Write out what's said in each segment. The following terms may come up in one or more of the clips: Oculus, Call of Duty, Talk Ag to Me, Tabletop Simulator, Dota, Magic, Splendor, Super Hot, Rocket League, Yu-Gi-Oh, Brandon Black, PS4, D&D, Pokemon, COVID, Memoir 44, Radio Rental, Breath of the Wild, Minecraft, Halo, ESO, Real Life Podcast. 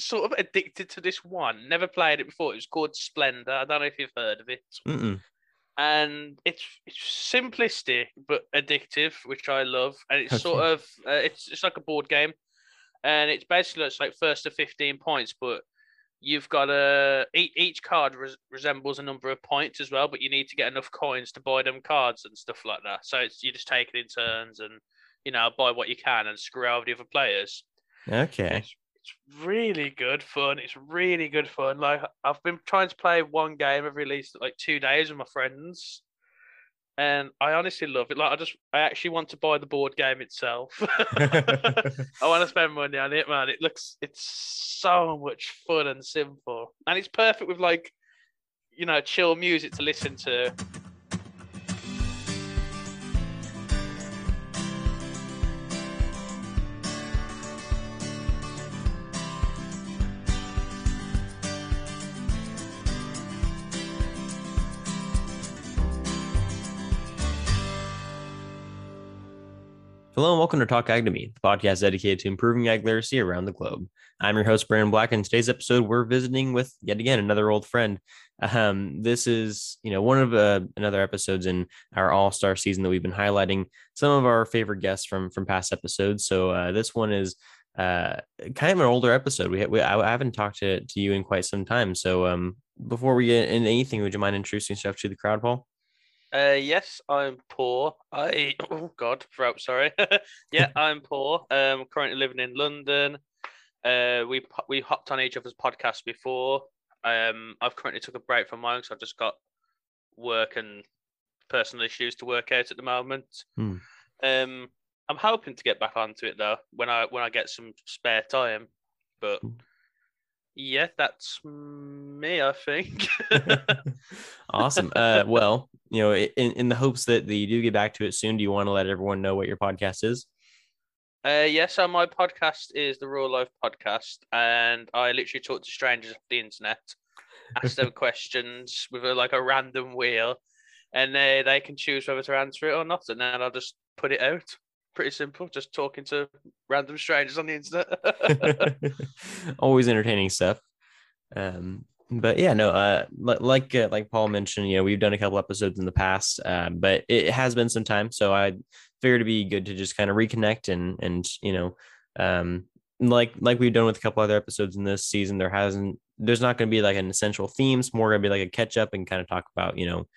sort of addicted to this one. Never played it before. It was called Splendor. I don't know if you've heard of it. Mm-mm. And it's simplistic but addictive, which I love. And it's sort of it's like a board game, and it's basically it's like first to 15 points, but you've got a each card resembles a number of points as well, but you need to get enough coins to buy them cards and stuff like that. So it's you just take it in turns and, you know, buy what you can and screw over the other players. Okay. It's really good fun. It's really good fun. Like, I've been trying to play one game every at least like 2 days with my friends, and I honestly love it. Like, I actually want to buy the board game itself. I want to spend money on it, man. It's so much fun and simple, and it's perfect with, like, you know, chill music to listen to. Hello and welcome to Talk Ag to Me, the podcast dedicated to improving ag literacy around the globe. I'm your host, Brandon Black, and in today's episode, we're visiting with, yet again, another old friend. This is, you know, one of another episodes in our all-star season that we've been highlighting some of our favorite guests from past episodes. So this one is kind of an older episode. I haven't talked to you in quite some time. So before we get into anything, would you mind introducing yourself to the crowd, Paul? Yes, I'm poor. I'm poor. Currently living in London. We hopped on each other's podcasts before. I've currently took a break from mine because I've just got work and personal issues to work out at the moment. I'm hoping to get back onto it though when I get some spare time. But yeah, that's me, I think. Awesome. Well, you know, in the hopes that you do get back to it soon, do you want to let everyone know what your podcast is? So my podcast is the Real Life Podcast, and I literally talk to strangers off the internet, ask them questions with a random wheel, and they can choose whether to answer it or not, and then I'll just put it out. Pretty simple, just talking to random strangers on the internet. Always entertaining stuff. But yeah, no, like Paul mentioned, you know, we've done a couple episodes in the past, but it has been some time, so I figured it'd be good to just kind of reconnect and you know, like we've done with a couple other episodes in this season, there's not going to be like an essential theme. It's more going to be like a catch up and kind of talk about, you know,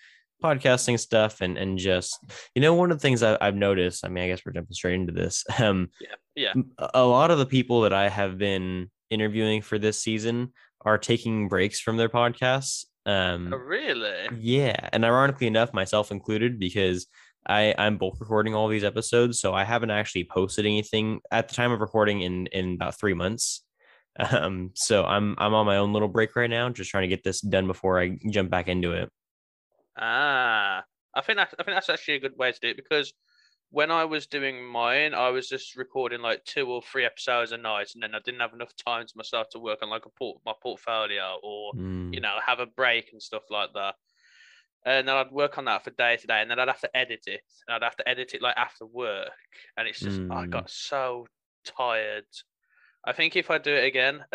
podcasting stuff and just, you know, one of the things I've noticed, I mean, I guess we're jumping straight into this. A lot of the people that I have been interviewing for this season are taking breaks from their podcasts. Really? Yeah. And ironically enough, myself included, because I'm bulk recording all these episodes. So I haven't actually posted anything at the time of recording in about 3 months. So I'm on my own little break right now, just trying to get this done before I jump back into it. I think that's actually a good way to do it, because when I was doing mine, I was just recording like 2 or 3 episodes a night, and then I didn't have enough time to myself to work on like my portfolio or you know, have a break and stuff like that. And then I'd work on that for day to day, and then I'd have to edit it, and I'd have to edit it like after work, and it's just I got so tired. I think if I do it again,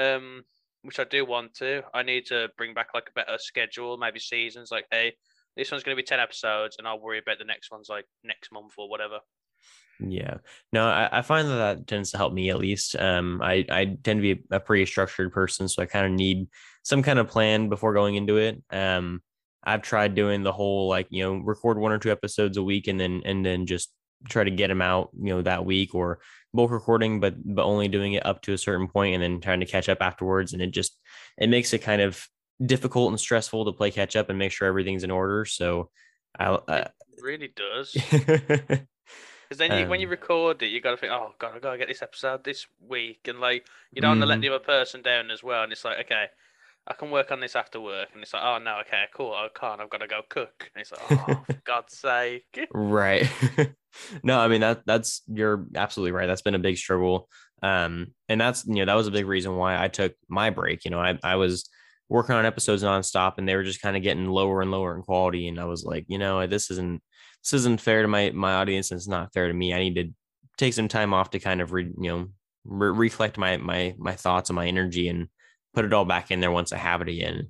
which I do want to, I need to bring back like a better schedule, maybe seasons, like, hey, this one's going to be 10 episodes, and I'll worry about the next one's like next month or whatever. Yeah. No, I find that tends to help me at least. I tend to be a pretty structured person, so I kind of need some kind of plan before going into it. I've tried doing the whole, like, you know, record 1 or 2 episodes a week and then just try to get them out, you know, that week, or bulk recording, but only doing it up to a certain point and then trying to catch up afterwards. And it makes it kind of difficult and stressful to play catch up and make sure everything's in order. So it really does, because then when you record it, you gotta think, oh god, I gotta get this episode this week, and like, you don't want to let the other person down as well. And it's like, okay, I can work on this after work, and it's like, oh no, okay, cool, I can't, I've got to go cook, and it's like, oh, for god's sake. Right. No, I mean, that's you're absolutely right. That's been a big struggle, and that's, you know, that was a big reason why I took my break. You know, I was working on episodes nonstop, and they were just kind of getting lower and lower in quality. And I was like, you know, this isn't fair to my audience, and it's not fair to me. I need to take some time off to kind of recollect my thoughts and my energy, and put it all back in there once I have it again.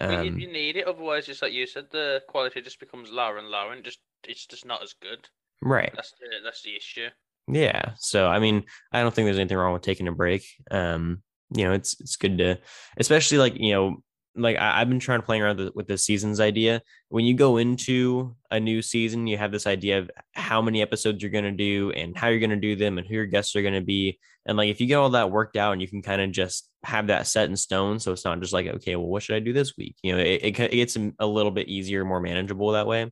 You need it, otherwise, just like you said, the quality just becomes lower and lower, and just it's just not as good. Right. That's the issue. Yeah. So I mean, I don't think there's anything wrong with taking a break. You know, it's good to, especially like, you know, like I've been trying to play around with the seasons idea. When you go into a new season, you have this idea of how many episodes you're going to do and how you're going to do them and who your guests are going to be. And like, if you get all that worked out and you can kind of just have that set in stone. So it's not just like, okay, well, what should I do this week? You know, it gets a little bit easier, more manageable that way.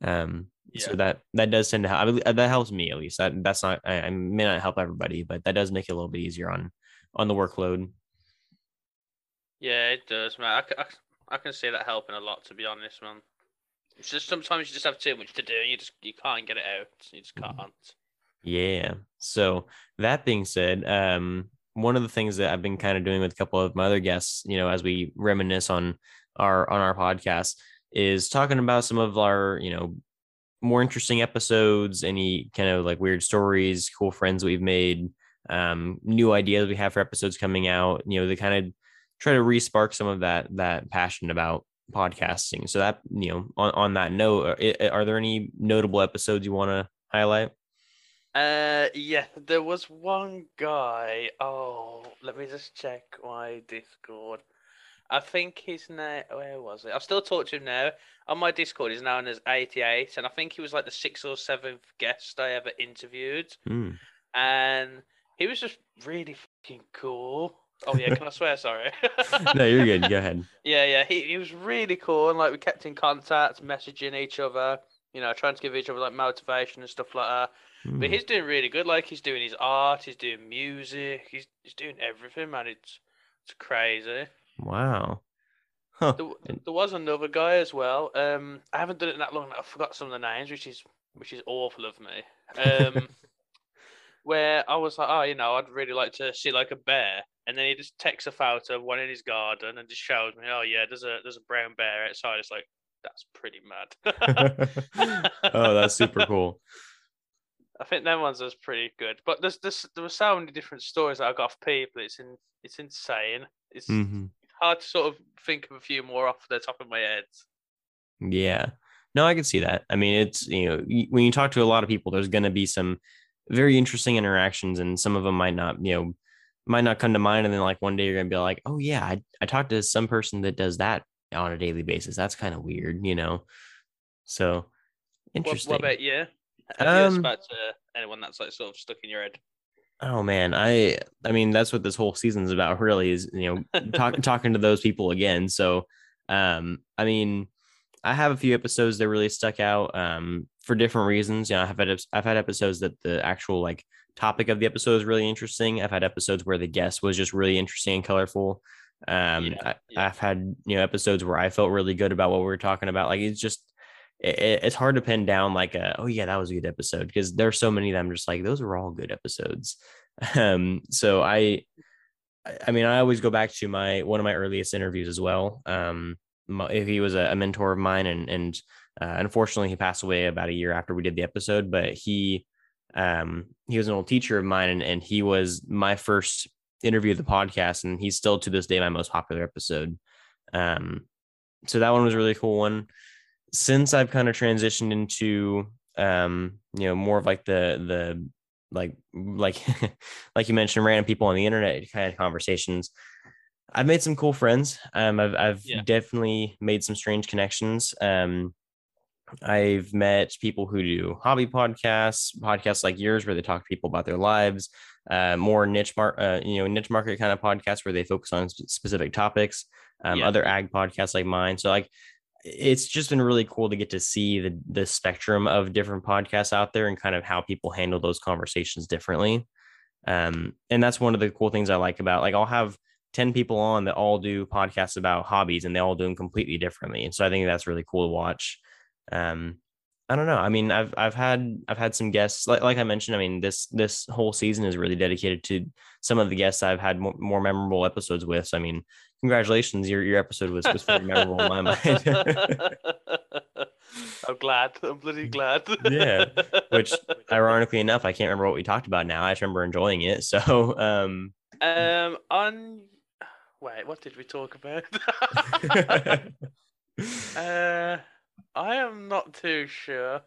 Yeah. So that does tend to help. That helps me at least. That's not, I may not help everybody, but that does make it a little bit easier on the workload. Yeah, it does, man. I can see that helping a lot, to be honest, man. It's just sometimes you just have too much to do, and you can't get it out. You just can't. Yeah. So that being said, one of the things that I've been kind of doing with a couple of my other guests, you know, as we reminisce on our podcast, is talking about some of our, you know, more interesting episodes, any kind of like weird stories, cool friends we've made, new ideas we have for episodes coming out. You know, they kind of try to re-spark some of that passion about podcasting. So that, you know, on that note, are there any notable episodes you want to highlight? Yeah, there was one guy. Oh, let me just check my Discord. I think his name, where was it? I still talk to him now. On my Discord, he's known as 88, and I think he was like the 6th or 7th guest I ever interviewed. Mm. And he was just really fucking cool. Oh yeah, can I swear? Sorry. No, you're good. Go ahead. Yeah. He was really cool, and like we kept in contact, messaging each other, you know, trying to give each other like motivation and stuff like that. Mm. But he's doing really good. Like he's doing his art, he's doing music, he's doing everything, man. It's crazy. Wow. Huh. There was another guy as well. I haven't done it in that long that I forgot some of the names, which is awful of me. Where I was like, oh, you know, I'd really like to see like a bear. And then he just takes a photo of one in his garden and just shows me, oh yeah, there's a brown bear outside. It's like, that's pretty mad. Oh, that's super cool. I think them ones was pretty good. But there were so many different stories that I got off people. It's insane. It's hard to sort of think of a few more off the top of my head. Yeah. No, I can see that. I mean, it's, you know, when you talk to a lot of people, there's going to be some very interesting interactions, and some of them might not come to mind, and then like one day you're gonna be like, oh yeah, I talked to some person that does that on a daily basis. That's kind of weird, you know. So interesting. What about you? Have you spoken to anyone that's like sort of stuck in your head? Oh man, I mean that's what this whole season's about, really, is, you know, talking to those people again. So I mean, I have a few episodes that really stuck out for different reasons. You know, I've had episodes that the actual like topic of the episode is really interesting. I've had episodes where the guest was just really interesting and colorful. I've had, you know, episodes where I felt really good about what we were talking about. Like it's just it's hard to pin down like oh yeah, that was a good episode, because there's so many that I'm just like, those were all good episodes. So I mean, I always go back to one of my earliest interviews as well. He was a mentor of mine, and unfortunately he passed away about a year after we did the episode, but he was an old teacher of mine, and he was my first interview of the podcast, and he's still to this day my most popular episode. So that one was a really cool one. Since I've kind of transitioned into you know, more of like the like you mentioned, random people on the internet kind of conversations, I've made some cool friends. I've definitely made some strange connections. I've met people who do hobby podcasts like yours, where they talk to people about their lives, more niche market kind of podcasts where they focus on specific topics, other ag podcasts like mine. So like, it's just been really cool to get to see the spectrum of different podcasts out there and kind of how people handle those conversations differently. And that's one of the cool things I like about, like, I'll have 10 people on that all do podcasts about hobbies, and they all do them completely differently. And so I think that's really cool to watch. I don't know. I mean, I've had some guests, like I mentioned. I mean, this whole season is really dedicated to some of the guests I've had more memorable episodes with. So I mean, congratulations, your episode was very memorable in my mind. I'm glad. I'm bloody glad. Yeah. Which, ironically enough, I can't remember what we talked about now. I just remember enjoying it. So, on Wait, what did we talk about? I am not too sure.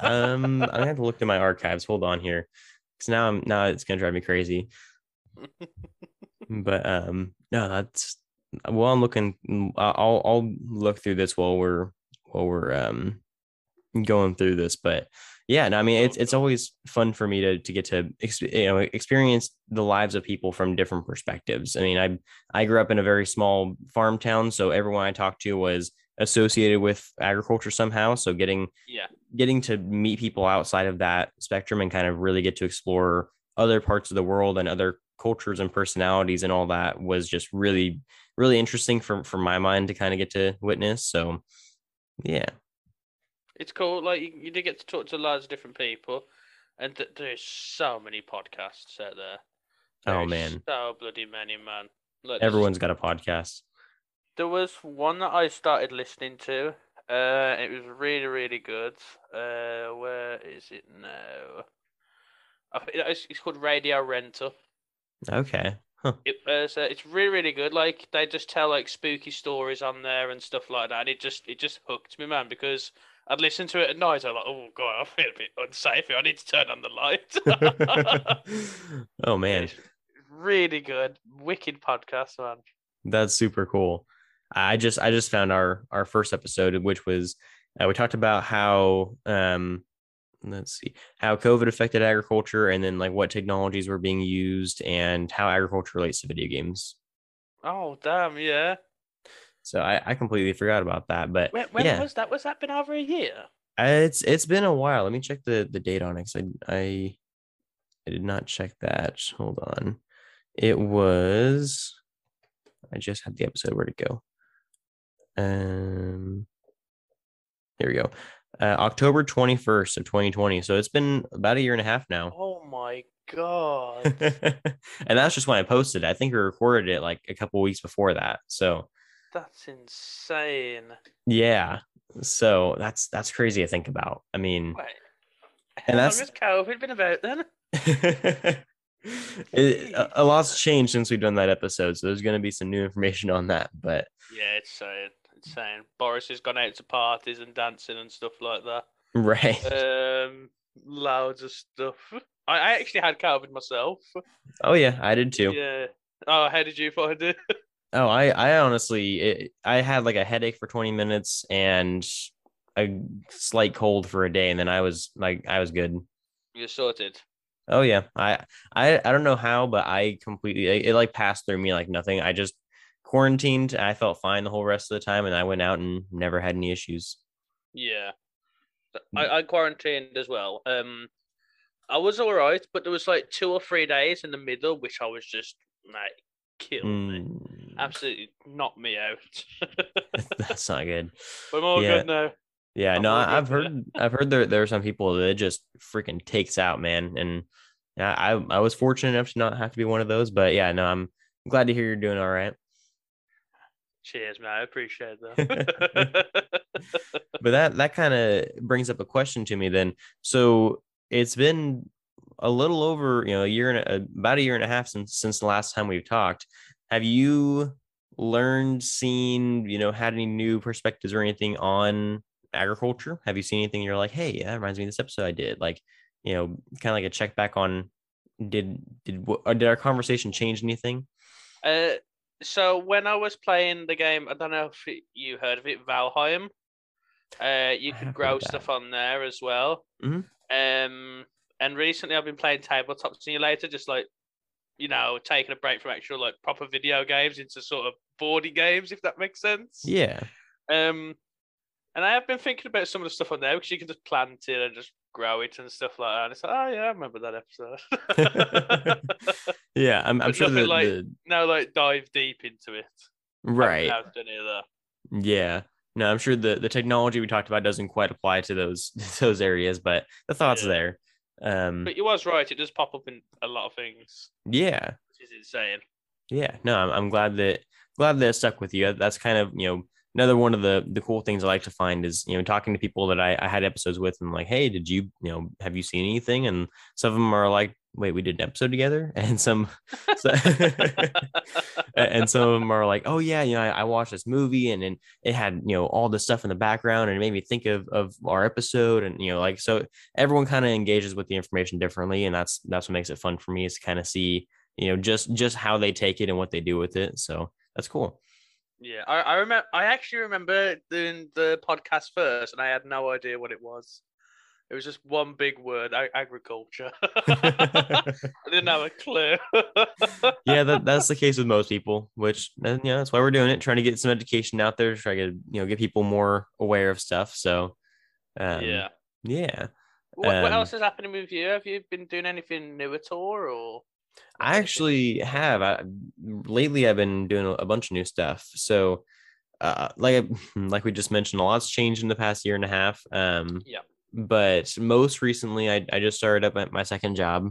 I'm gonna have to look through my archives. Hold on here, because now it's gonna drive me crazy. But no, that's well. I'm looking. I'll look through this while we're going through this. But yeah, no, I mean it's always fun for me to get to experience the lives of people from different perspectives. I mean, I grew up in a very small farm town, so everyone I talked to was associated with agriculture somehow. So getting to meet people outside of that spectrum and kind of really get to explore other parts of the world and other cultures and personalities and all that was just really, really interesting for my mind to kind of get to witness. So yeah, it's cool. Like you do get to talk to lots of different people, and there's so many podcasts out there. Oh man, so bloody many, man. Look, everyone's got a podcast. There was one that I started listening to. It was really, really good. Where is it now? It's called Radio Rental. Okay. Huh. So it's really, really good. Like they just tell like spooky stories on there and stuff like that. And it just hooked me, man, because I'd listen to it at night. I'm like, oh god, I feel a bit unsafe here. I need to turn on the light. Oh man, it's really good, wicked podcast, man. That's super cool. I just found our first episode, which was we talked about how how COVID affected agriculture, and then like what technologies were being used and how agriculture relates to video games. Oh damn, yeah. So I completely forgot about that. But when yeah. was that? Was that been over a year? It's been a while. Let me check the date on it. I did not check that. Hold on. It was. I just had the episode. Where'd it go? Here we go. October 21st of 2020. So it's been about a year and a half now. Oh my god! And that's just when I posted it. I think we recorded it like a couple weeks before that. So that's insane. Yeah. So that's crazy to think about. I mean, wait. And how long has COVID been about then? A lot's changed since we've done that episode, so there's going to be some new information on that. But yeah, it's saying Boris has gone out to parties and dancing and stuff like that, right? Loads of stuff. I actually had COVID myself. Oh yeah, I did too. Yeah. Oh, how did you find it? Oh, I honestly, I had like a headache for 20 minutes and a slight cold for a day, and then I was good. You're sorted. Oh yeah, I don't know how, but I completely it like passed through me like nothing. I just quarantined. I felt fine the whole rest of the time, and I went out and never had any issues. Yeah, I quarantined as well. I was all right, but there was like 2 or 3 days in the middle which I was just like killed me, absolutely knocked me out. That's not good. But I'm all good now. Yeah, no, I've heard there are some people that it just freaking takes out, man. And I was fortunate enough to not have to be one of those. But yeah, no, I'm glad to hear you're doing all right. Cheers, man. I appreciate that. But that kind of brings up a question to me then. So it's been a little over, a year and about a year and a half since the last time we've talked. Have you learned, seen, had any new perspectives or anything on agriculture? Have you seen anything you're like, hey, yeah, that reminds me of this episode I did, like, kind of like a check back on did our conversation change anything? So when I was playing the game, I don't know if you heard of it, Valheim, you could grow stuff on there as well. Mm-hmm. And recently I've been playing Tabletop Simulator, just like, taking a break from actual like proper video games into sort of boardy games, if that makes sense. Yeah. And I have been thinking about some of the stuff on there because you can just plant it and just grow it and stuff like that. And it's like, oh yeah, I remember that episode. Yeah, I'm sure that dive deep into it. Right. Yeah. No, I'm sure the technology we talked about doesn't quite apply to those areas, but the thought's there. But you was right; it does pop up in a lot of things. Yeah. Which is insane. Yeah. No, I'm glad that it stuck with you. That's kind of another one of the cool things I like to find is, talking to people that I had episodes with and like, hey, have you seen anything? And some of them are like, wait, we did an episode together, and some and some of them are like, oh yeah, you know, I watched this movie and it had, you know, all this stuff in the background and it made me think of our episode. And, you know, like, so everyone kind of engages with the information differently, and that's what makes it fun for me, is to kind of see, you know, just how they take it and what they do with it. So that's cool. Yeah, I remember. I actually remember doing the podcast first, and I had no idea what it was. It was just one big word: agriculture. I didn't have a clue. Yeah, that's the case with most people. Which, yeah, that's why we're doing it, trying to get some education out there, try to get people more aware of stuff. So, yeah. What else is happening with you? Have you been doing anything new at all, or? I actually have. Lately, I've been doing a bunch of new stuff. So, like we just mentioned, a lot's changed in the past year and a half. Yeah. But most recently, I just started up at my second job.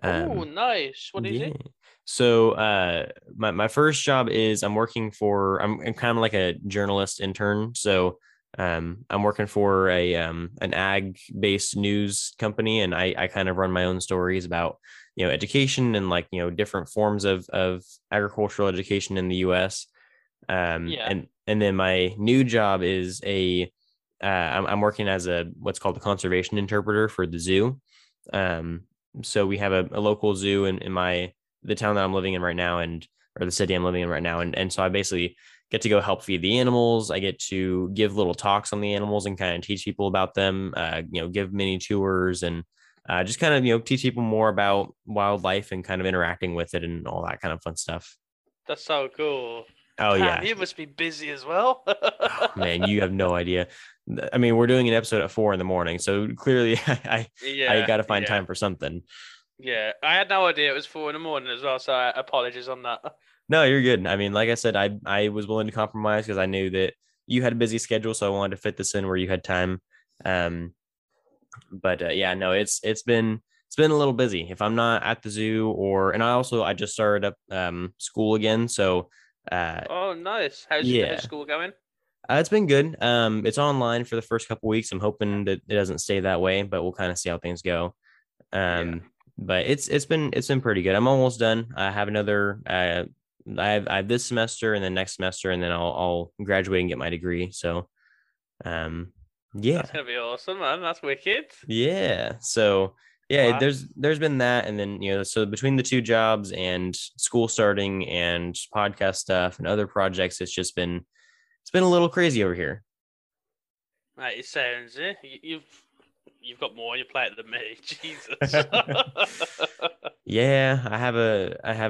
Oh, nice. What is it? So, my first job is I'm kind of like a journalist intern. So, I'm working for an ag-based news company, and I kind of run my own stories about, you know, education and, like, you know, different forms of agricultural education in the U.S. And then my new job is I'm working as what's called a conservation interpreter for the zoo. So we have a local zoo in the town that I'm living in right now, and or the city I'm living in right now, and so I basically get to go help feed the animals. I get to give little talks on the animals and kind of teach people about them. Give mini tours and just kind of, you know, teach people more about wildlife and kind of interacting with it and all that kind of fun stuff. That's so cool. Oh, yeah. You must be busy as well. Oh, man, you have no idea. I mean, we're doing an episode at 4 a.m, so clearly I got to find time for something. Yeah, I had no idea it was 4 a.m. as well, so apologies on that. No, you're good. I mean, like I said, I was willing to compromise because I knew that you had a busy schedule, so I wanted to fit this in where you had time. It's been a little busy. If I'm not at the zoo, I just started up school again. So. Oh, nice. How's school going? It's been good. It's online for the first couple weeks. I'm hoping that it doesn't stay that way, but we'll kind of see how things go. But it's been pretty good. I'm almost done. I have another. I have this semester and then next semester, and then I'll graduate and get my degree. So, yeah, that's gonna be awesome, man. That's wicked. Yeah. So yeah, wow. There's been that, and then, you know, so between the two jobs and school starting and podcast stuff and other projects, it's been a little crazy over here. Right, it sounds. You've got more on your plate than me. Jesus. Yeah, I have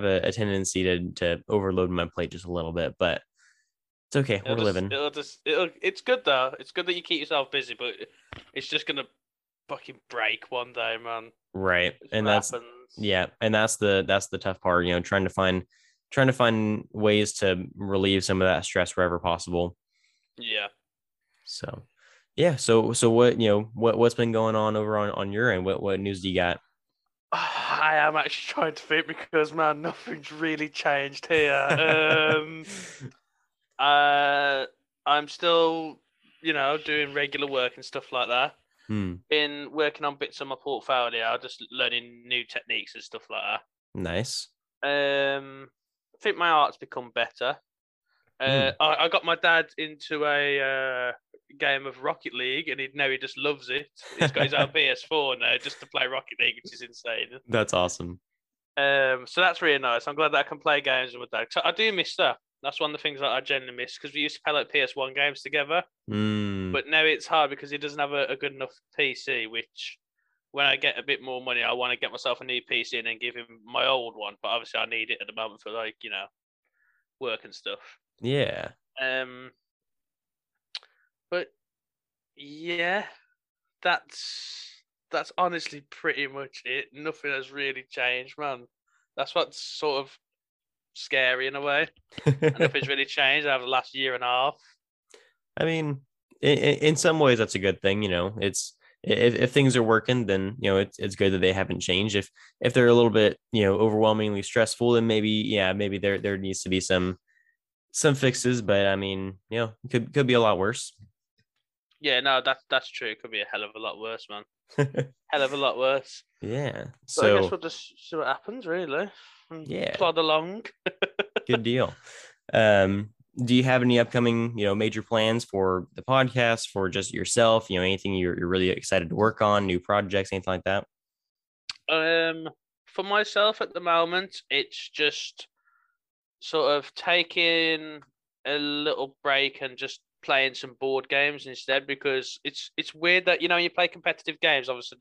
a tendency to overload my plate just a little bit, but it's okay. We're living. It's good though. It's good that you keep yourself busy, but it's just gonna fucking break one day, man. Right, that's the tough part. You know, trying to find ways to relieve some of that stress wherever possible. Yeah. So. Yeah, so what's been going on over on your end? What news do you got? I am actually trying to think because, man, nothing's really changed here. I'm still, you know, doing regular work and stuff like that. Been working on bits of my portfolio, just learning new techniques and stuff like that. Nice. I think my art's become better. I got my dad into a game of Rocket League, and he just loves it. He's got his own PS4 now just to play Rocket League, which is insane. That's awesome. So that's really nice. I'm glad that I can play games with my dad. So I do miss that. That's one of the things that I generally miss, because we used to play like PS1 games together. But now it's hard because he doesn't have a good enough PC, which when I get a bit more money, I want to get myself a new PC and then give him my old one. But obviously I need it at the moment for, like, you know, work and stuff. Yeah. But yeah, that's honestly pretty much it. Nothing has really changed, man. That's what's sort of scary in a way. Nothing's really changed over the last year and a half. I mean, in some ways, that's a good thing. You know, it's if things are working, then, you know, it's good that they haven't changed. If they're a little bit, you know, overwhelmingly stressful, then maybe there needs to be some fixes, but I mean, you know, could be a lot worse. Yeah, no, that's true. It could be a hell of a lot worse, man. Hell of a lot worse. Yeah. So I guess we'll just see what happens, really. And yeah. Plod along. Good deal. Do you have any upcoming, major plans for the podcast, for just yourself? Anything you're really excited to work on, new projects, anything like that? For myself at the moment, it's just sort of taking a little break and just playing some board games instead, because it's weird that you play competitive games, obviously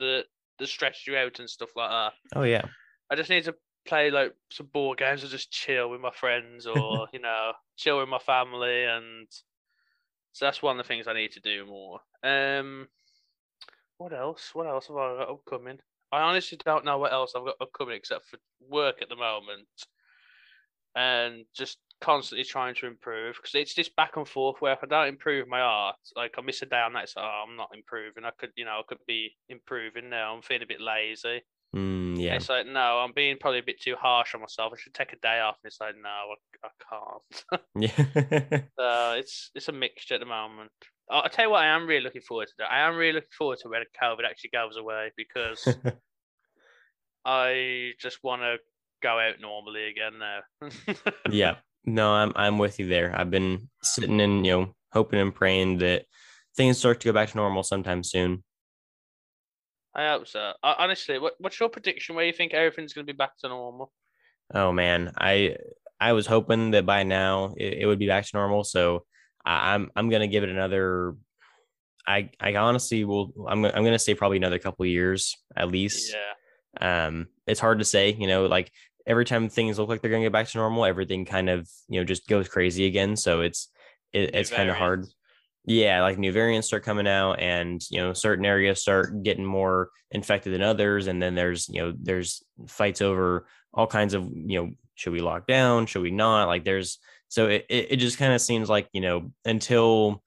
the stress you out and stuff like that. Oh yeah. I just need to play like some board games or just chill with my friends or chill with my family, and so that's one of the things I need to do more. What else have I got upcoming? I honestly don't know what else I've got upcoming except for work at the moment, and just constantly trying to improve, because it's this back and forth where if I don't improve my art, like I miss a day on that, it's like, oh, I'm not improving. I could be improving now. I'm feeling a bit lazy. Yeah. It's like, no, I'm being probably a bit too harsh on myself. I should take a day off. And it's like, no, I can't. Yeah. So it's a mixture at the moment. I'll tell you what I am really looking forward to. I am really looking forward to when COVID actually goes away, because I just want to go out normally again now. Yeah. No, I'm with you there. I've been sitting and hoping and praying that things start to go back to normal sometime soon. I hope so. Honestly, what's your prediction? Where you think everything's going to be back to normal? Oh man, I was hoping that by now it would be back to normal. So I'm going to give it another. I honestly will. I'm going to say probably another couple of years at least. Yeah. It's hard to say. Like. Every time things look like they're going to get back to normal, everything kind of, just goes crazy again. So it's kind of hard. Yeah. Like new variants start coming out, and, certain areas start getting more infected than others. And then there's fights over all kinds of, should we lock down? Should we not? Like it just kind of seems like, until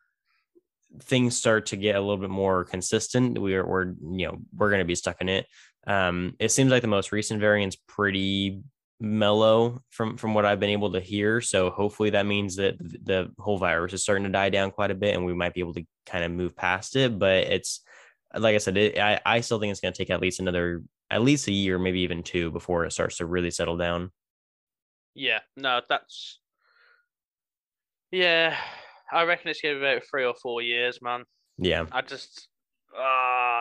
things start to get a little bit more consistent, we're going to be stuck in it. It seems like the most recent variant's pretty mellow from what I've been able to hear. So hopefully that means that the whole virus is starting to die down quite a bit, and we might be able to kind of move past it. But it's like I said, I still think it's going to take at least a year, maybe even two, before it starts to really settle down. Yeah, no, I reckon it's going to be about 3 or 4 years, man. Yeah, I just.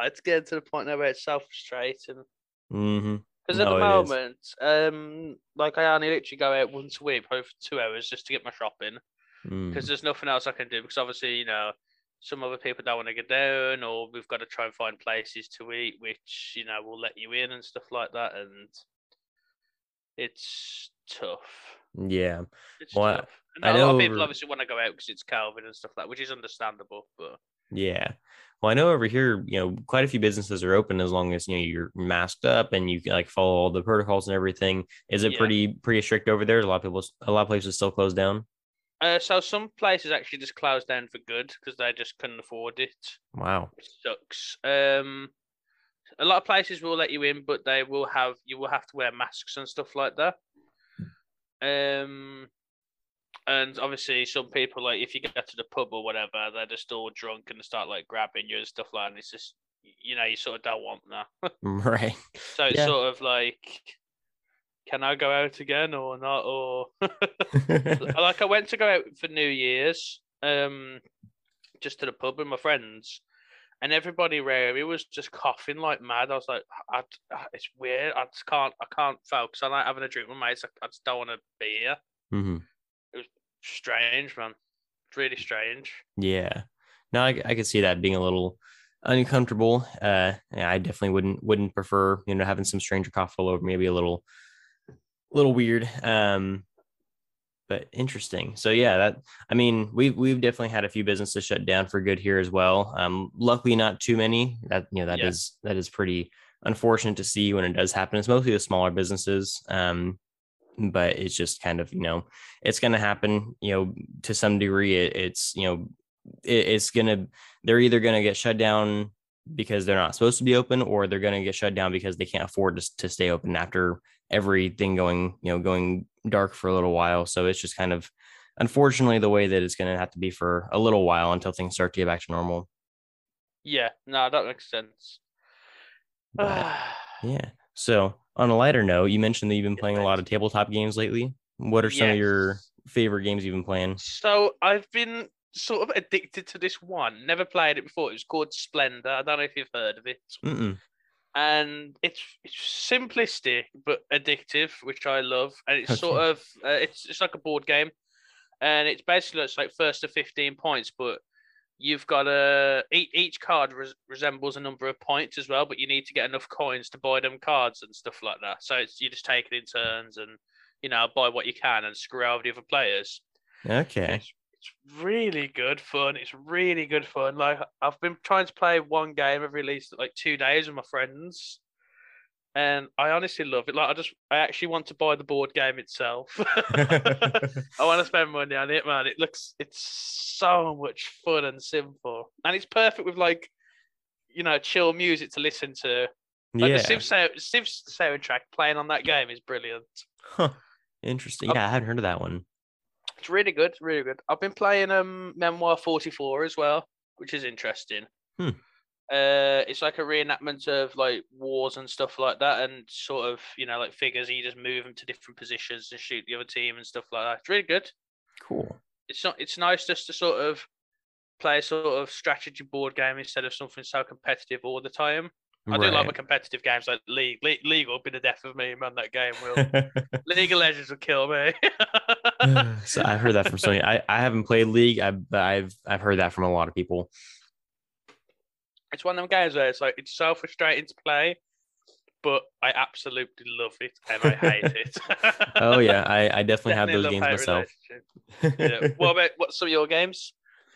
It's getting to the point now where it's self-frustrating. Mm-hmm. Because at the moment, like I only literally go out once a week, probably for 2 hours, just to get my shopping. Because there's nothing else I can do. Because obviously, some other people don't want to get down, or we've got to try and find places to eat, which will let you in and stuff like that. And it's tough. Yeah. It's tough. And I know a lot of people obviously want to go out because it's COVID and stuff like that, which is understandable, but. Yeah. Well, I know over here, quite a few businesses are open as long as, you're masked up and you can like follow all the protocols and everything. Is it pretty strict over there? A lot of places still closed down. So some places actually just closed down for good because they just couldn't afford it. Wow. It sucks. A lot of places will let you in, but you will have to wear masks and stuff like that. And obviously, some people, like, if you get to the pub or whatever, they're just all drunk and they start, like, grabbing you and stuff like that. And it's just, you sort of don't want that. Right. So it's sort of like, can I go out again or not? Or like, I went to go out for New Year's, just to the pub with my friends. And everybody around me was just coughing like mad. I was like, it's weird. I can't focus. I like having a drink with my mates. I just don't want to be here. Mm-hmm. It was strange, man. It's really strange. Yeah. No, I could see that being a little uncomfortable. I definitely wouldn't prefer, having some stranger cough all over. Maybe a little weird. But interesting. So yeah, we've definitely had a few businesses shut down for good here as well. Luckily not too many. That is pretty unfortunate to see when it does happen. It's mostly the smaller businesses. But it's just kind of, it's going to happen, to some degree. They're either going to get shut down because they're not supposed to be open, or they're going to get shut down because they can't afford to stay open after everything going dark for a little while. So it's just kind of, unfortunately, the way that it's going to have to be for a little while until things start to get back to normal. Yeah, no, that makes sense. But, yeah. So on a lighter note, you mentioned that you've been playing a lot of tabletop games lately. What are some of your favorite games you've been playing? So I've been sort of addicted to this one. Never played it before. It was called Splendor. I don't know if you've heard of it. Mm-mm. And it's simplistic but addictive, which I love. And it's sort of it's like a board game, and it's basically it's like first to 15 points, but you've got a each card resembles a number of points as well. But you need to get enough coins to buy them cards and stuff like that. So it's you just take it in turns and you know buy what you can and screw over the other players. Okay. It's really good fun. It's really good fun. Like I've been trying to play one game every at least like 2 days with my friends, and I honestly love it. Like I actually want to buy the board game itself. I want to spend money on it, man. It's so much fun and simple, and it's perfect with like, you know, chill music to listen to. Like the Civ soundtrack playing on that game is brilliant. Huh. Interesting. Yeah, I haven't heard of that one. It's really good, really good. I've been playing Memoir 44 as well, which is interesting. It's like a reenactment of like wars and stuff like that, and sort of you know like figures. And you just move them to different positions and shoot the other team and stuff like that. It's really good. Cool. It's nice just to sort of play a sort of strategy board game instead of something so competitive all the time. I do love my competitive games like League. League will be the death of me, man. That game will. League of Legends will kill me. So I heard that from Sony. I haven't played League. I've heard that from a lot of people. It's one of them games where it's so frustrating to play, but I absolutely love it and I hate it. Oh yeah, I definitely have those games myself. Yeah. What about some of your games?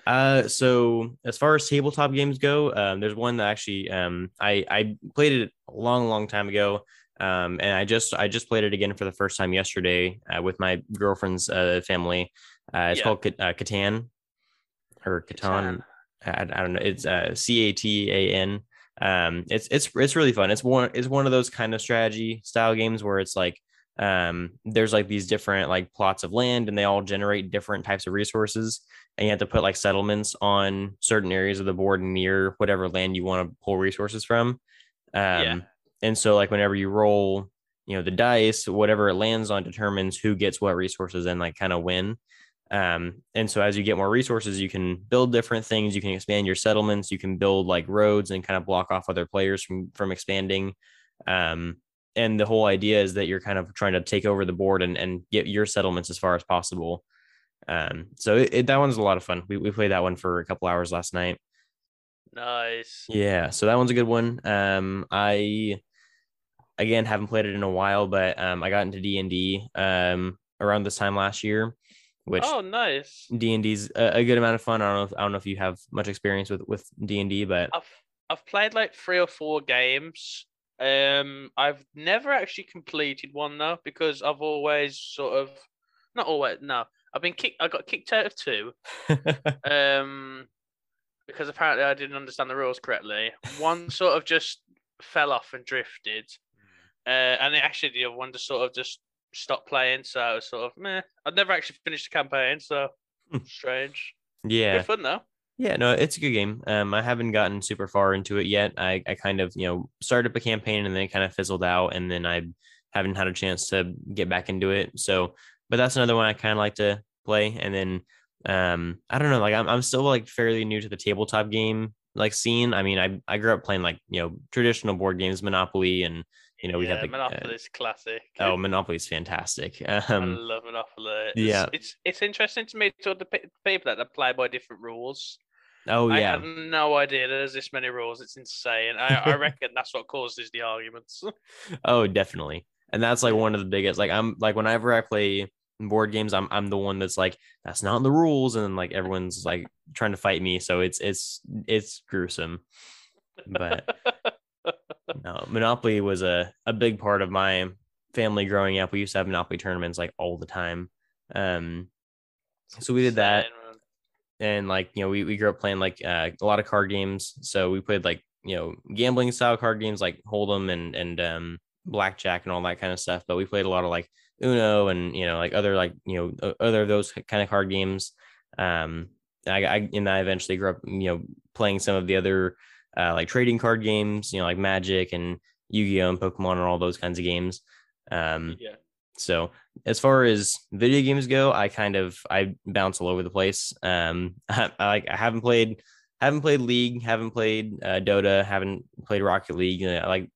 So as far as tabletop games go, there's one that actually I played it a long time ago. And I just played it again for the first time yesterday with my girlfriend's family. It's called Catan or Catan. I don't know. It's C-A-T-A-N. It's really fun. It's one of those kind of strategy style games where it's like there's like these different like plots of land, and they all generate different types of resources, and you have to put like settlements on certain areas of the board near whatever land you want to pull resources from. And so like whenever you roll, you know, the dice, whatever it lands on determines who gets what resources and like kind of when. And so as you get more resources, you can build different things. You can expand your settlements. You can build like roads and kind of block off other players from expanding. And the whole idea is that you're kind of trying to take over the board and get your settlements as far as possible. So that one's a lot of fun. We played that one for a couple hours last night. Nice. Yeah. So that one's a good one. I again haven't played it in a while, but I got into D&D around this time last year, which nice. D&D's a good amount of fun. I don't know if you have much experience with D&D, but I've played like 3 or 4 games. I've never actually completed one though, because I've always sort of not always no I've been kicked I got kicked out of 2 because apparently I didn't understand the rules correctly. One sort of just fell off and drifted, and actually the other one just sort of just stopped playing. So I was sort of meh. I'd never actually finished the campaign, so strange. Yeah, good fun though. Yeah, no, it's a good game. I haven't gotten super far into it yet. I kind of started up a campaign and then it kind of fizzled out, and then I haven't had a chance to get back into it. So, but that's another one I kind of like to play. And then I don't know, like I'm still like fairly new to the tabletop game like scene. I mean, I grew up playing like traditional board games, Monopoly, and we have like Monopoly's classic. Oh, Monopoly's fantastic. I love Monopoly. It's interesting to me to the people that play by different rules. Oh yeah, I had no idea there's this many rules. It's insane. I reckon that's what causes the arguments. Oh, definitely. And that's like one of the biggest. Like I'm like whenever I play board games, I'm the one that's like that's not the rules, and then like everyone's like trying to fight me. So it's gruesome, but. No, Monopoly was a big part of my family growing up. We used to have Monopoly tournaments like all the time. So we did that, and like we grew up playing like a lot of card games. So we played like gambling style card games like Hold'em and blackjack and all that kind of stuff. But we played a lot of like Uno and like other other of those kind of card games. I eventually grew up playing some of the other like trading card games, you know, like Magic and Yu-Gi-Oh and Pokemon and all those kinds of games. Yeah. So as far as video games go, I bounce all over the place. I haven't played League, haven't played Dota, haven't played Rocket League.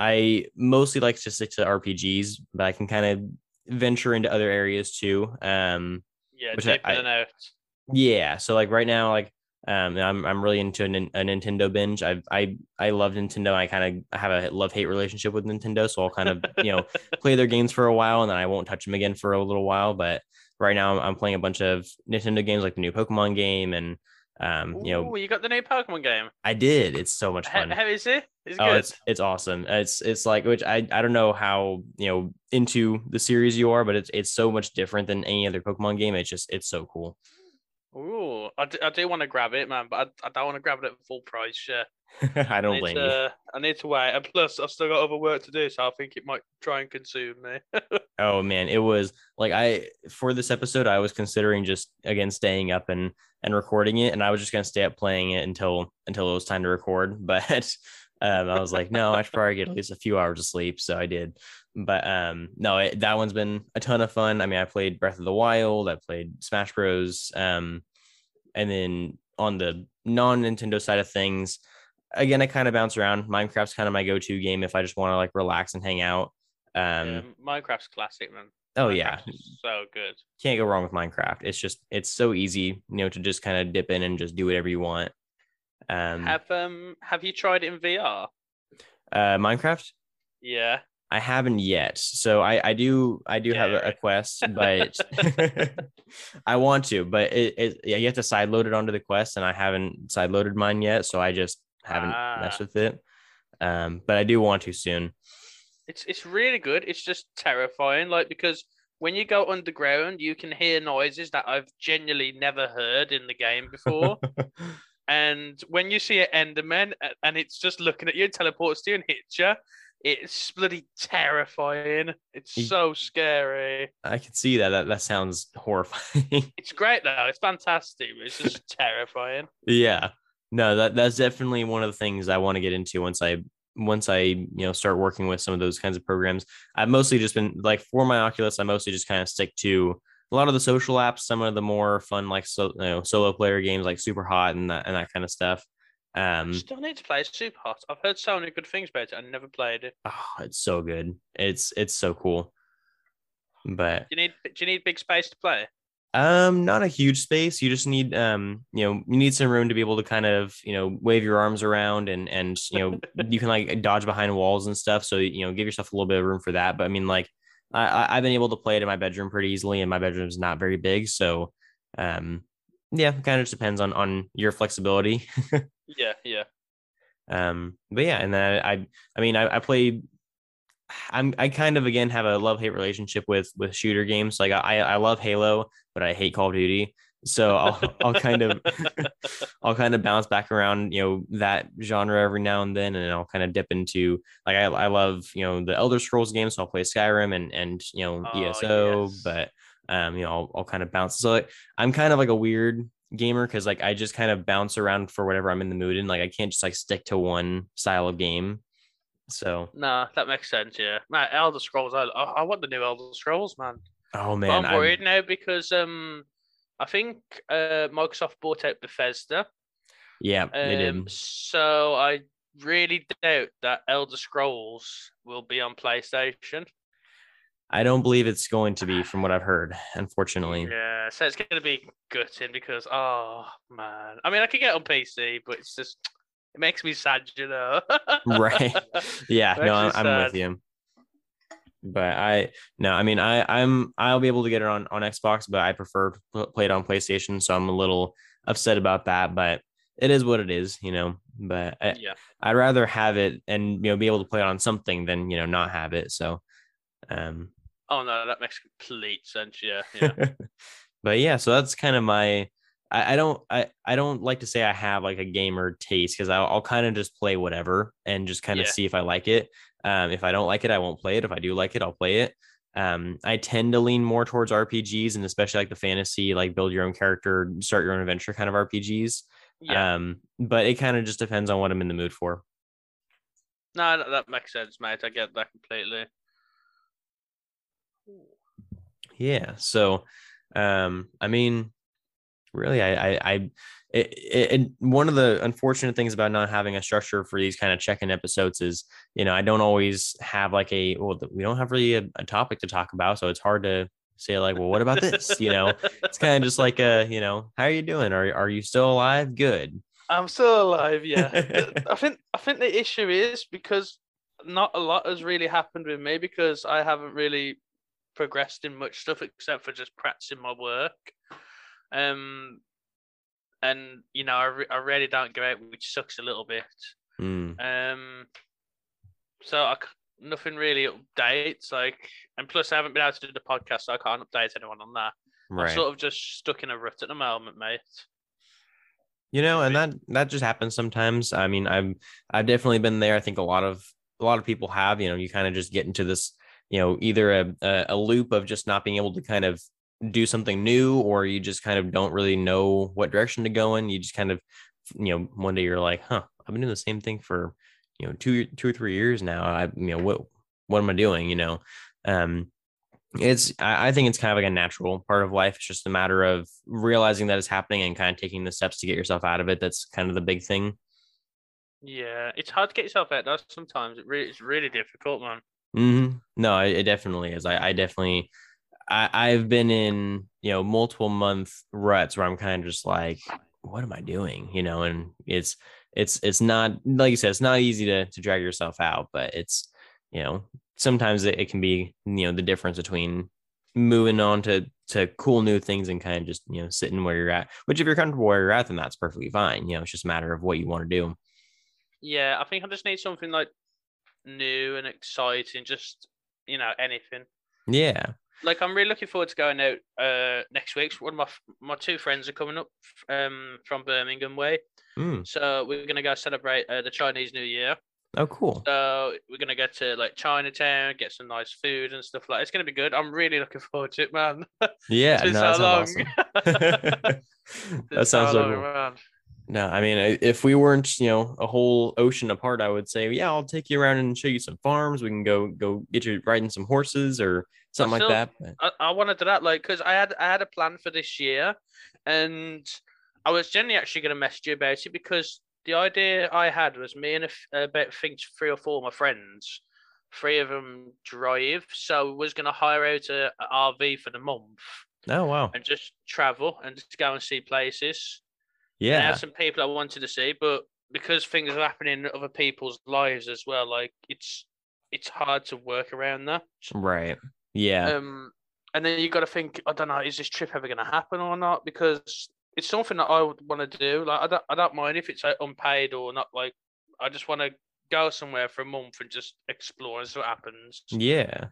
I mostly like to stick to RPGs, but I can kind of venture into other areas too. So like right now, I'm really into a Nintendo binge. I love Nintendo. I kind of have a love-hate relationship with Nintendo, so I'll kind of play their games for a while and then I won't touch them again for a little while. But right now I'm playing a bunch of Nintendo games, like the new Pokemon game and you got the new Pokemon game. I did. It's so much fun. How is it? It's good. It's awesome. It's like, which I don't know how into the series you are, but it's so much different than any other Pokemon game. It's so cool. Ooh, I do want to grab it, man, but I don't want to grab it at full price. Yeah. I don't blame you. I need to wait, and plus I've still got other work to do, so I think it might try and consume me. Oh man, it was like for this episode I was considering just again staying up and recording it, and I was just gonna stay up playing it until it was time to record. But I was like, no, I should probably get at least a few hours of sleep, so I did. But that one's been a ton of fun. I mean, I played Breath of the Wild, I played Smash Bros, and then on the non-Nintendo side of things, again, I kind of bounce around. Minecraft's kind of my go-to game if I just want to like relax and hang out. Minecraft's classic, man. Oh yeah, so good. Can't go wrong with Minecraft. It's so easy, to just kind of dip in and just do whatever you want. Have you tried it in VR? Minecraft? Yeah. I haven't yet, so I do have a Quest, but I want to, but you have to sideload it onto the Quest, and I haven't sideloaded mine yet, so I just haven't messed with it. But I do want to soon. It's really good. It's just terrifying, because when you go underground, you can hear noises that I've genuinely never heard in the game before. And when you see an Enderman and it's just looking at you, teleports to you and hits you, it's bloody terrifying. It's so scary. I can see that. That sounds horrifying. It's great though. It's fantastic. It's just terrifying. Yeah. No, that's definitely one of the things I want to get into once I start working with some of those kinds of programs. I've mostly just been like, for my Oculus, I mostly just kind of stick to a lot of the social apps, some of the more fun solo player games like Super Hot and that kind of stuff. Still need to play Super Hot. I've heard so many good things about it. I never played it. Oh, it's so good. It's so cool. But do you need big space to play? Not a huge space. You just need you need some room to be able to kind of wave your arms around and you can like dodge behind walls and stuff. So give yourself a little bit of room for that. But I mean, like I've been able to play it in my bedroom pretty easily, and my bedroom is not very big. So yeah, kind of just depends on your flexibility. Yeah. But yeah, and then I kind of again have a love-hate relationship with shooter games. Like I love Halo, but I hate Call of Duty. So I'll kind of bounce back around, that genre every now and then, and I'll kind of dip into like I love, the Elder Scrolls games, so I'll play Skyrim and ESO, yes. But I'll kind of bounce. So like, I'm kind of like a weird gamer because like I just kind of bounce around for whatever I'm in the mood in. Like I can't just like stick to one style of game. So no, that makes sense. Yeah, man, Elder Scrolls. I want the new Elder Scrolls, man. Oh man, but I'm worried now because I think Microsoft bought out Bethesda. Yeah, they did. So I really doubt that Elder Scrolls will be on PlayStation. I don't believe it's going to be, from what I've heard, unfortunately. Yeah, so it's going to be gutting because, oh, man. I mean, I could get on PC, but it's just, it makes me sad, Right. Yeah, no, I'm with you. But I'll be able to get it on Xbox, but I prefer to play it on PlayStation, so I'm a little upset about that, but it is what it is, But I'd rather have it and, be able to play it on something than, not have it, so... Oh no, that makes complete sense. Yeah. But yeah, so that's kind of my. I don't like to say I have like a gamer taste because I'll kind of just play whatever and just kind of see if I like it. If I don't like it, I won't play it. If I do like it, I'll play it. I tend to lean more towards RPGs, and especially like the fantasy, like build your own character, start your own adventure kind of RPGs. Yeah. But it kind of just depends on what I'm in the mood for. No, that makes sense, mate. I get that completely. Yeah. So, I mean, really, I one of the unfortunate things about not having a structure for these kind of check-in episodes is, you know, I don't always have like we don't have really a topic to talk about. So it's hard to say like, well, what about this? You know, it's kind of just like, you know, how are you doing? Are you still alive? Good. I'm still alive. Yeah. I think the issue is because not a lot has really happened with me because I haven't really progressed in much stuff except for just practicing my work. And you know, I really don't go out, which sucks a little bit. So nothing really updates, like, and plus I haven't been able to do the podcast, so I can't update anyone on that. Right. I'm sort of just stuck in a rut at the moment, mate. You know, and that just happens sometimes. I mean, I've definitely been there. I think a lot of people have. You know, you kind of just get into this, you know, either a loop of just not being able to kind of do something new, or you just kind of don't really know what direction to go in. You just kind of, you know, one day you're like, huh, I've been doing the same thing for, you know, two or three years now. What am I doing? You know, I think it's kind of like a natural part of life. It's just a matter of realizing that it's happening and kind of taking the steps to get yourself out of it. That's kind of the big thing. Yeah. It's hard to get yourself out though. Sometimes it's really difficult, man. Mm-hmm. No, it definitely is. I've been in, you know, multiple month ruts where I'm kind of just like, what am I doing? You know, and it's not, like you said, it's not easy to drag yourself out, but it's, you know, sometimes it can be, you know, the difference between moving on to cool new things and kind of just, you know, sitting where you're at, which if you're comfortable where you're at, then that's perfectly fine. You know, it's just a matter of what you want to do. Yeah. I think I just need something like new and exciting, just, you know, anything. Yeah. Like, I'm really looking forward to going out next week. One of my two friends are coming up from Birmingham way. So we're going to go celebrate the Chinese New Year. Oh, cool. So we're going to go to, like, Chinatown, get some nice food and stuff like that. It's going to be good. I'm really looking forward to it, man. Yeah. That sounds so cool. No, I mean, if we weren't, you know, a whole ocean apart, I would say, yeah, I'll take you around and show you some farms. We can go get you riding some horses or something like that. I want to do that, like, because I had a plan for this year, and I was genuinely actually going to message you about it because the idea I had was me and about, I think, 3 or 4 of my friends, 3 of them drive, so I was going to hire out an RV for the month. Oh, wow. And just travel and just go and see places. Yeah, I had some people I wanted to see, but because things are happening in other people's lives as well, like it's hard to work around that. Right. Yeah. And then you got to think, I don't know, is this trip ever going to happen or not? Because it's something that I would want to do. Like, I don't mind if it's like unpaid or not. Like, I just want to go somewhere for a month and just explore and see what happens. Yeah.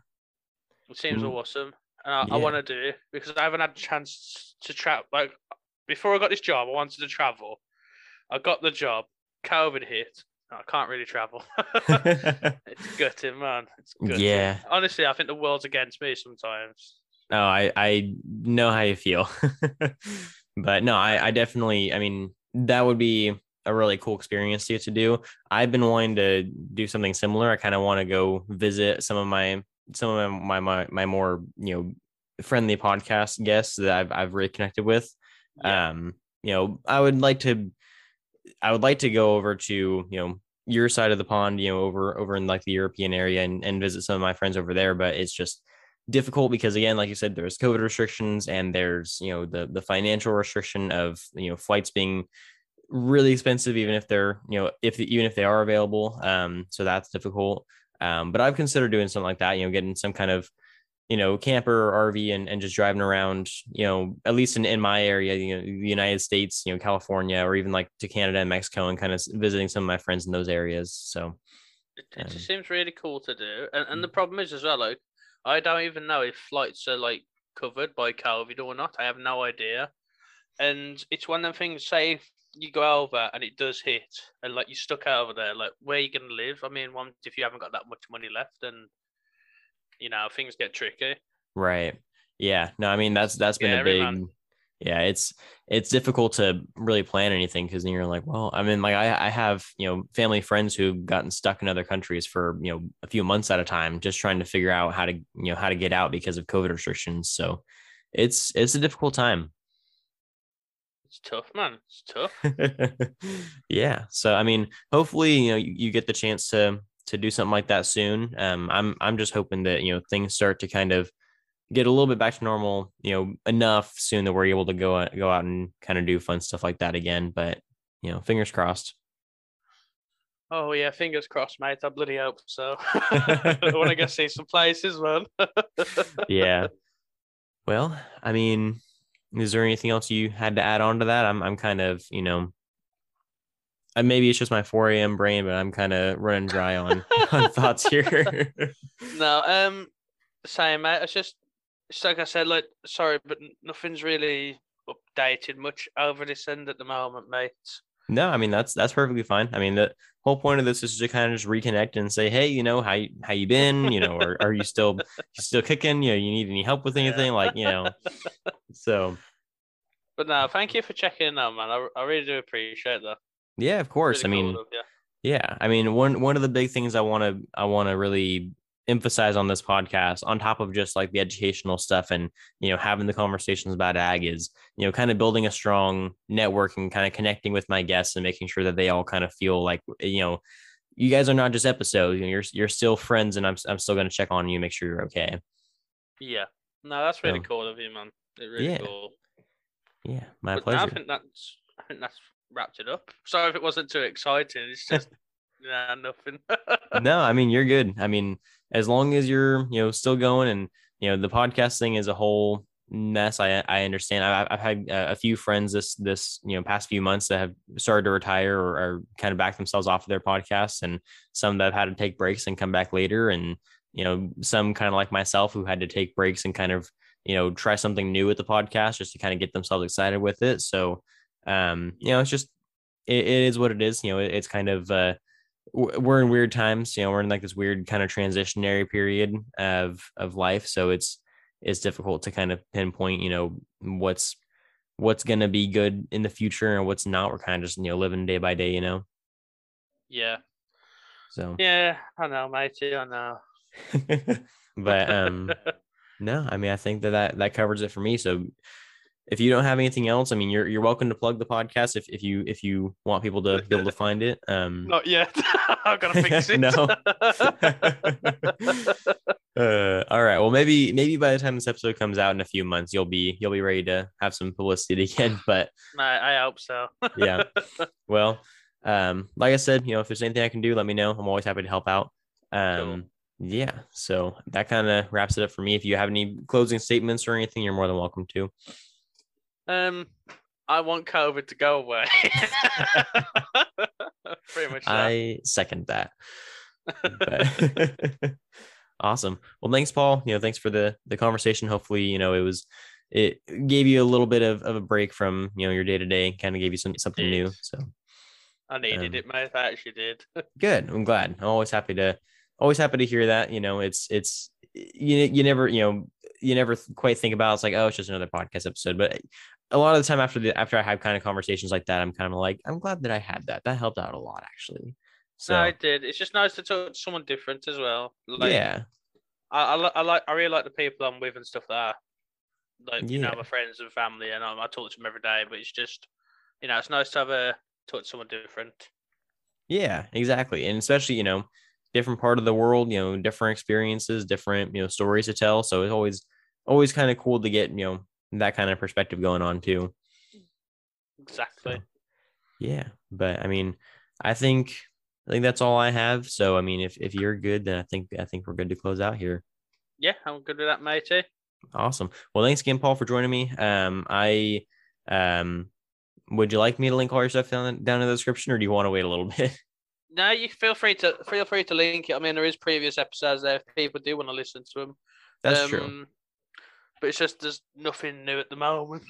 It seems awesome, and I want to do it because I haven't had a chance to travel. Like, before I got this job, I wanted to travel. I got the job. COVID hit. I can't really travel. It's gutting, man. It's gutting. Yeah. Honestly, I think the world's against me sometimes. Oh, I know how you feel. But no, I definitely, I mean, that would be a really cool experience to do. I've been wanting to do something similar. I kind of want to go visit some of my more, you know, friendly podcast guests that I've reconnected with. Yeah. You know, I would like to go over to, you know, your side of the pond, you know, over in like the European area and visit some of my friends over there, but it's just difficult because, again, like you said, there's COVID restrictions and there's, you know, the financial restriction of, you know, flights being really expensive, even if they're, you know, even if they are available. So that's difficult. But I've considered doing something like that, you know, getting some kind of, you know, camper or RV and just driving around, you know, at least in my area, you know, the United States, you know, California, or even like to Canada and Mexico, and kind of visiting some of my friends in those areas. So it just seems really cool to do. And the problem is as well, like, I don't even know if flights are like covered by COVID or not. I have no idea. And it's one of the things, say if you go over and it does hit and like you're stuck over there, like, where are you going to live? I mean, once if you haven't got that much money left, and you know, things get tricky. Right. Yeah. No, I mean, that's been a big, Yeah, it's difficult to really plan anything because then you're like, well, I mean, like I have, you know, family, friends who've gotten stuck in other countries for, you know, a few months at a time, just trying to figure out how to, you know, how to get out because of COVID restrictions. So it's a difficult time. It's tough, man. It's tough. Yeah. So, I mean, hopefully, you know, you get the chance to do something like that soon. I'm just hoping that, you know, things start to kind of get a little bit back to normal, you know, enough soon that we're able to go out and kind of do fun stuff like that again. But, you know, fingers crossed. Oh yeah, fingers crossed, mate. I bloody hope so. I want to go see some places, man. Yeah. Well, I mean, is there anything else you had to add on to that? I'm kind of, you know, maybe it's just my 4 a.m. brain, but I'm kind of running dry on thoughts here. No, same, mate. It's like I said, like, sorry, but nothing's really updated much over this end at the moment, mate. No, I mean, that's perfectly fine. I mean, the whole point of this is to kind of just reconnect and say, hey, you know, how you been, you know, or are you still kicking, you know, you need any help with anything? Yeah. Like, you know, so. But no, thank you for checking in on, man. I really do appreciate that. Yeah, of course. Really, I mean, cool, yeah. I mean, one of the big things I want to really emphasize on this podcast, on top of just like the educational stuff and, you know, having the conversations about ag, is, you know, kind of building a strong network and kind of connecting with my guests and making sure that they all kind of feel like, you know, you guys are not just episodes, you know, you're still friends, and I'm still going to check on you, make sure you're okay. Yeah, no, that's really cool of you, man. It really cool. Yeah, my pleasure. I think that's wrapped it up. Sorry if it wasn't too exciting. It's just nothing. No, I mean, you're good. I mean, as long as you're, you know, still going, and, you know, the podcast thing is a whole mess. I understand. I've had a few friends this, you know, past few months that have started to retire or are kind of back themselves off of their podcasts, and some that have had to take breaks and come back later. And, you know, some kind of like myself who had to take breaks and kind of, you know, try something new with the podcast just to kind of get themselves excited with it. So, you know, it's just, it is what it is. You know, it's kind of, we're in weird times, you know, we're in like this weird kind of transitionary period of life. So it's difficult to kind of pinpoint, you know, what's going to be good in the future and what's not. We're kind of just, you know, living day by day, you know? Yeah. So. Yeah. I know, mate. I know. But, no, I mean, I think that covers it for me. So, if you don't have anything else, I mean, you're welcome to plug the podcast if you want people to be able to find it. Not yet. I've got to fix it. No. All right. Well, maybe by the time this episode comes out in a few months, you'll be ready to have some publicity again. But I hope so. Yeah. Well, like I said, you know, if there's anything I can do, let me know. I'm always happy to help out. Cool. Yeah. So that kind of wraps it up for me. If you have any closing statements or anything, you're more than welcome to. I want COVID to go away. Pretty much. I second that. Awesome. Well, thanks, Paul. You know, thanks for the conversation. Hopefully, you know, it gave you a little bit of a break from, you know, your day to day, and kind of gave you something new. So I needed it, mate. I actually did. Good. I'm glad. I'm always happy to hear that. You know, it's you never quite think about it. It's like, oh, it's just another podcast episode. But a lot of the time after I have kind of conversations like that, I'm kind of like, I'm glad that I had that. That helped out a lot, actually. So no, it did. It's just nice to talk to someone different as well. Like, yeah, I really like the people I'm with and stuff like that. Like, you know, my friends and family, and I talk to them every day. But it's just, you know, it's nice to have a talk to someone different. Yeah, exactly, and especially, you know, different part of the world, you know, different experiences, different, you know, stories to tell. So it's always kind of cool to get, you know, that kind of perspective going on too. Exactly. So, yeah. But I mean, I think that's all I have. So, I mean, if you're good, then I think we're good to close out here. Yeah. I'm good with that, matey. Awesome. Well, thanks again, Paul, for joining me. Would you like me to link all your stuff down in the description, or do you want to wait a little bit? No, you feel free to link it. I mean, there is previous episodes there if people do want to listen to them. That's true. But it's just there's nothing new at the moment.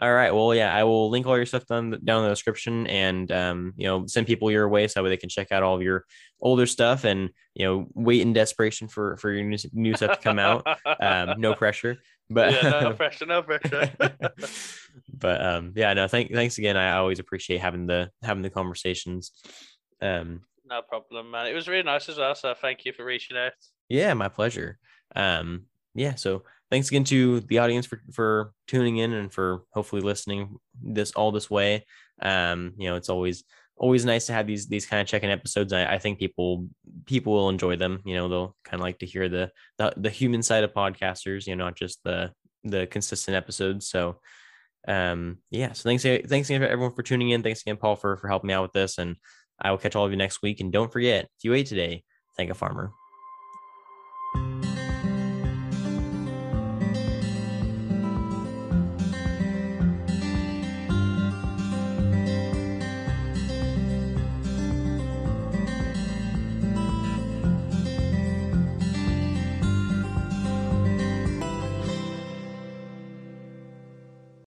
All right. Well, yeah, I will link all your stuff down in the description, and you know, send people your way so that way they can check out all of your older stuff and, you know, wait in desperation for your new stuff to come out. No pressure. But yeah, no pressure. But yeah, no, thanks again. I always appreciate having the conversations. No problem, man. It was really nice as well. So thank you for reaching out. Yeah, my pleasure. Yeah, so thanks again to the audience for tuning in and for hopefully listening this way. You know, it's always nice to have these kind of check-in episodes. I think people will enjoy them. You know, they'll kind of like to hear the human side of podcasters, you know, not just the consistent episodes. So yeah, so thanks again for everyone for tuning in. Thanks again, Paul, for helping me out with this, and I will catch all of you next week. And don't forget, if you ate today, thank a farmer.